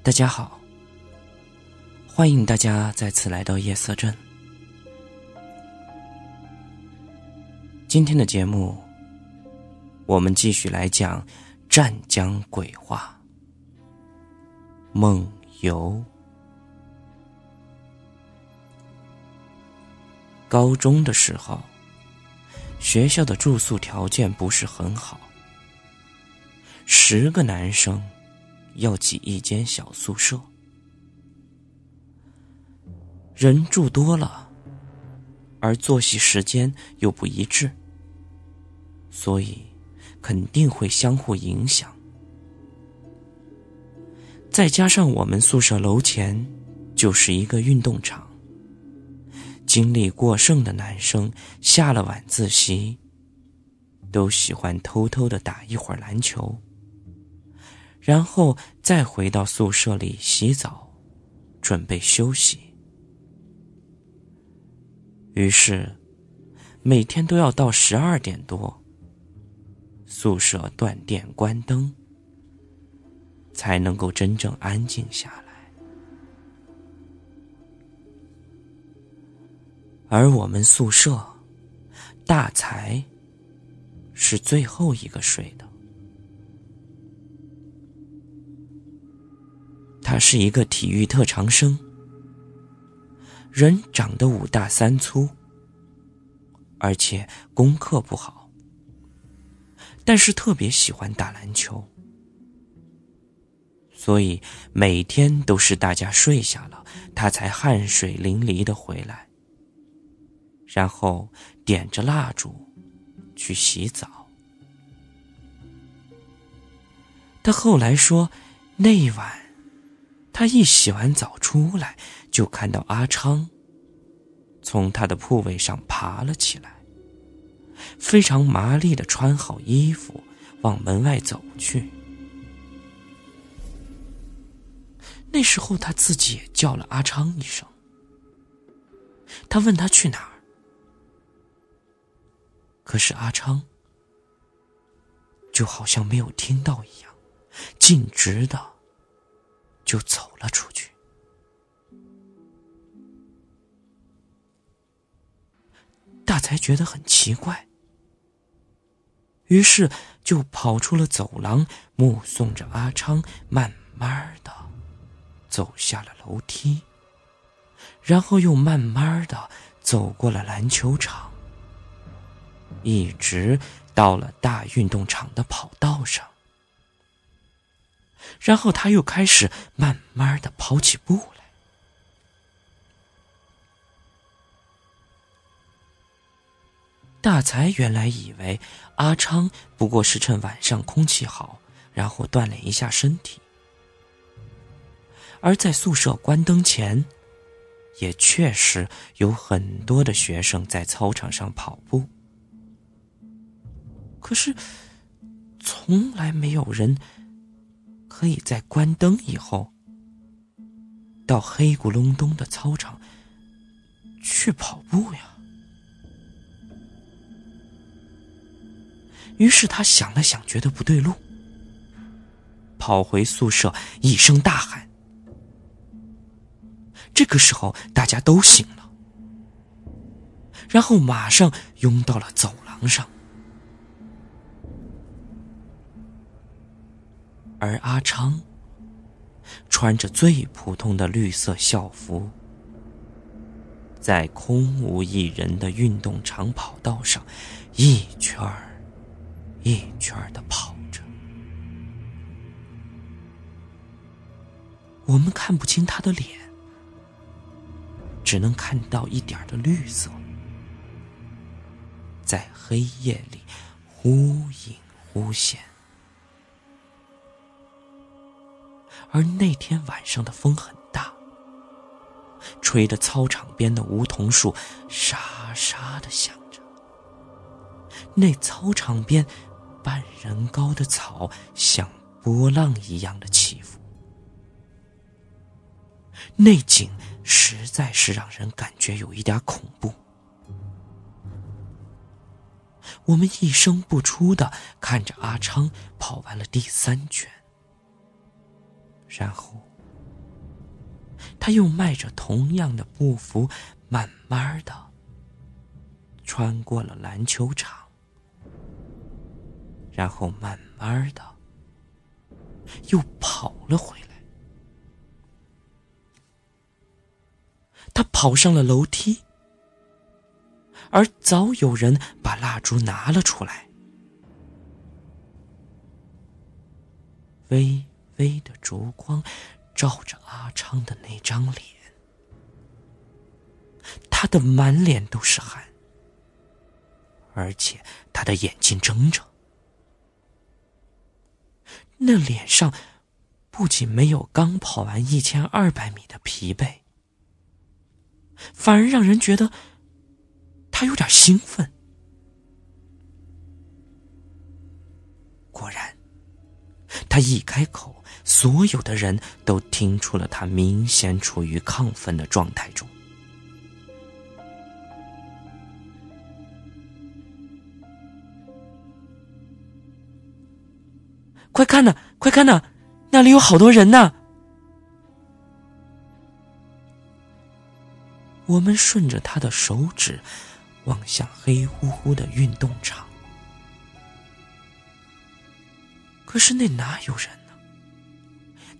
大家好，欢迎大家再次来到夜色镇。今天的节目，我们继续来讲湛江鬼话梦游。高中的时候，学校的住宿条件不是很好，10个男生要挤一间小宿舍，人住多了，而作息时间又不一致，所以肯定会相互影响。再加上我们宿舍楼前就是一个运动场，精力过剩的男生下了晚自习，都喜欢偷偷地打一会儿篮球，然后再回到宿舍里洗澡，准备休息。于是，每天都要到12点多，宿舍断电关灯，才能够真正安静下来。而我们宿舍，大才是最后一个睡的。他是一个体育特长生，人长得5大3粗，而且功课不好，但是特别喜欢打篮球，所以每天都是大家睡下了，他才汗水淋漓地回来，然后点着蜡烛去洗澡。他后来说，那一晚他一洗完澡出来，就看到阿昌从他的铺位上爬了起来，非常麻利地穿好衣服往门外走去。那时候他自己也叫了阿昌一声，他问他去哪儿，可是阿昌就好像没有听到一样，径直地就走了出去。大才觉得很奇怪，于是就跑出了走廊，目送着阿昌慢慢的走下了楼梯，然后又慢慢的走过了篮球场，一直到了大运动场的跑道上。然后他又开始慢慢地跑起步来。大才原来以为阿昌不过是趁晚上空气好，然后锻炼一下身体，而在宿舍关灯前，也确实有很多的学生在操场上跑步，可是从来没有人可以在关灯以后到黑咕隆咚的操场去跑步呀。于是他想了想，觉得不对路，跑回宿舍一声大喊。这个时候大家都醒了，然后马上拥到了走廊上，而阿昌穿着最普通的绿色校服，在空无一人的运动场跑道上一圈儿一圈儿地跑着。我们看不清他的脸，只能看到一点的绿色，在黑夜里忽隐忽现。而那天晚上的风很大，吹得操场边的梧桐树沙沙地响着，那操场边半人高的草像波浪一样的起伏，那景实在是让人感觉有一点恐怖。我们一声不出地看着阿昌跑完了第3圈，然后他又迈着同样的步幅，慢慢的穿过了篮球场，然后慢慢的又跑了回来。他跑上了楼梯，而早有人把蜡烛拿了出来，微微的烛光照着阿昌的那张脸，他的满脸都是汗，而且他的眼睛睁着，那脸上不仅没有刚跑完1200米的疲惫，反而让人觉得他有点兴奋。果然，他一开口，所有的人都听出了他明显处于亢奋的状态中。快看呐，快看呐，那里有好多人呐！我们顺着他的手指望向黑乎乎的运动场，可是那哪有人呢？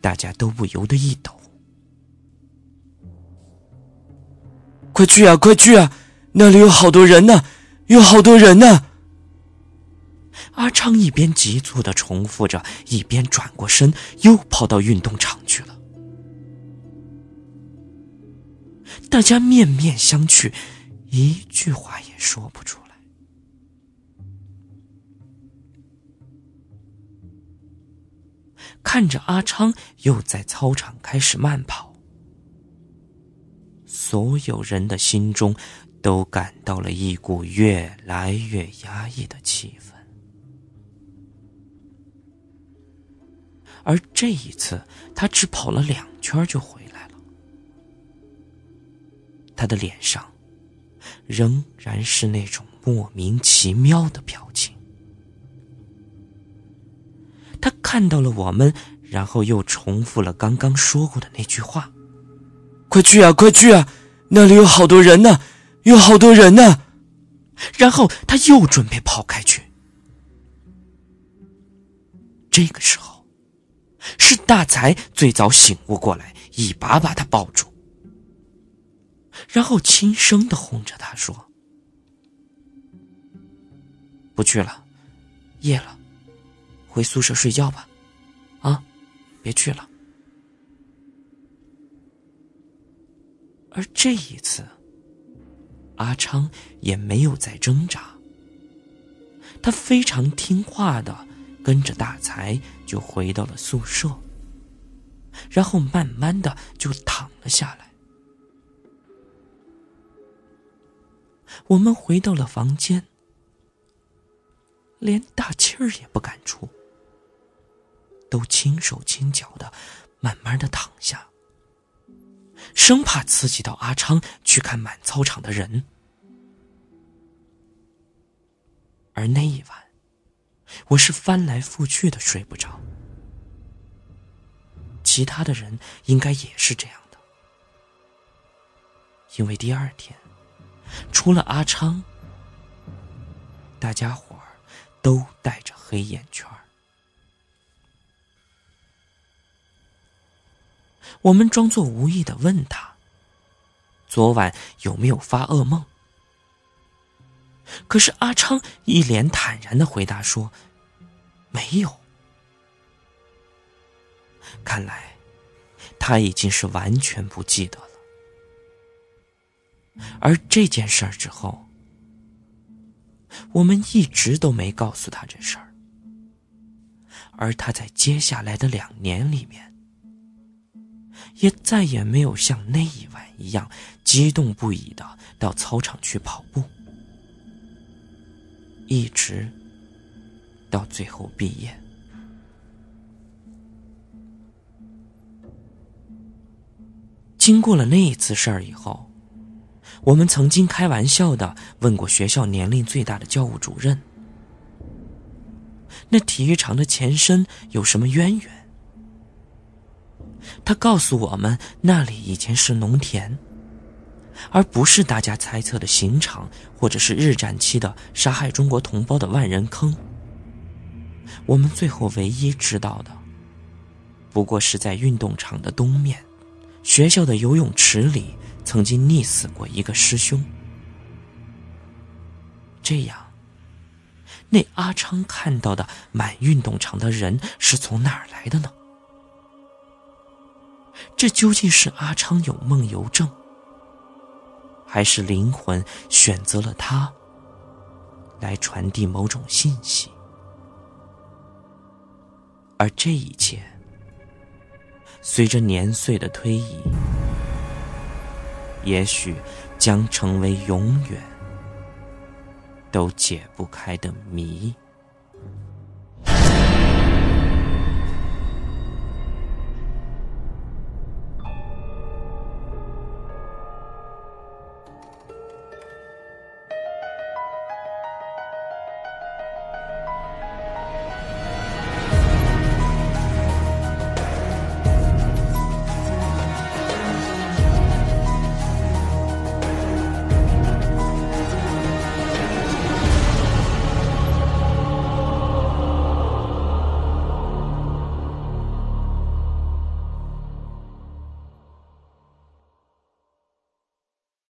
大家都不由得一抖。快去啊，快去啊！那里有好多人呢，有好多人呢！阿昌一边急促地重复着，一边转过身，又跑到运动场去了。大家面面相觑，一句话也说不出来。看着阿昌又在操场开始慢跑，所有人的心中都感到了一股越来越压抑的气氛。而这一次，他只跑了2圈就回来。他的脸上仍然是那种莫名其妙的表情。他看到了我们，然后又重复了刚刚说过的那句话：快去啊，快去啊，那里有好多人呢，有好多人呢。然后他又准备跑开去。这个时候，是大才最早醒悟过来，一把把他抱住，然后轻声地哄着他说：不去了，夜了，回宿舍睡觉吧，啊，别去了。而这一次，阿昌也没有再挣扎，他非常听话地跟着大才就回到了宿舍，然后慢慢地就躺了下来。我们回到了房间，连大气儿也不敢出，都轻手轻脚的慢慢的躺下，生怕刺激到阿昌去看满操场的人。而那一晚，我是翻来覆去的睡不着，其他的人应该也是这样的，因为第二天除了阿昌，大家伙儿都戴着黑眼圈。我们装作无意地问他，昨晚有没有发噩梦？可是阿昌一脸坦然地回答说，没有。看来，他已经是完全不记得了。而这件事儿之后，我们一直都没告诉他这事儿，而他在接下来的2年里面，也再也没有像那一晚一样激动不已的到操场去跑步，一直到最后毕业。经过了那一次事儿以后，我们曾经开玩笑地问过学校年龄最大的教务主任，那体育场的前身有什么渊源？他告诉我们那里以前是农田，而不是大家猜测的刑场或者是日战期的杀害中国同胞的万人坑。我们最后唯一知道的不过是在运动场的东面，学校的游泳池里曾经溺死过一个师兄。这样，那阿昌看到的满运动场的人是从哪儿来的呢？这究竟是阿昌有梦游症，还是灵魂选择了他来传递某种信息？而这一切随着年岁的推移，也许将成为永远都解不开的谜。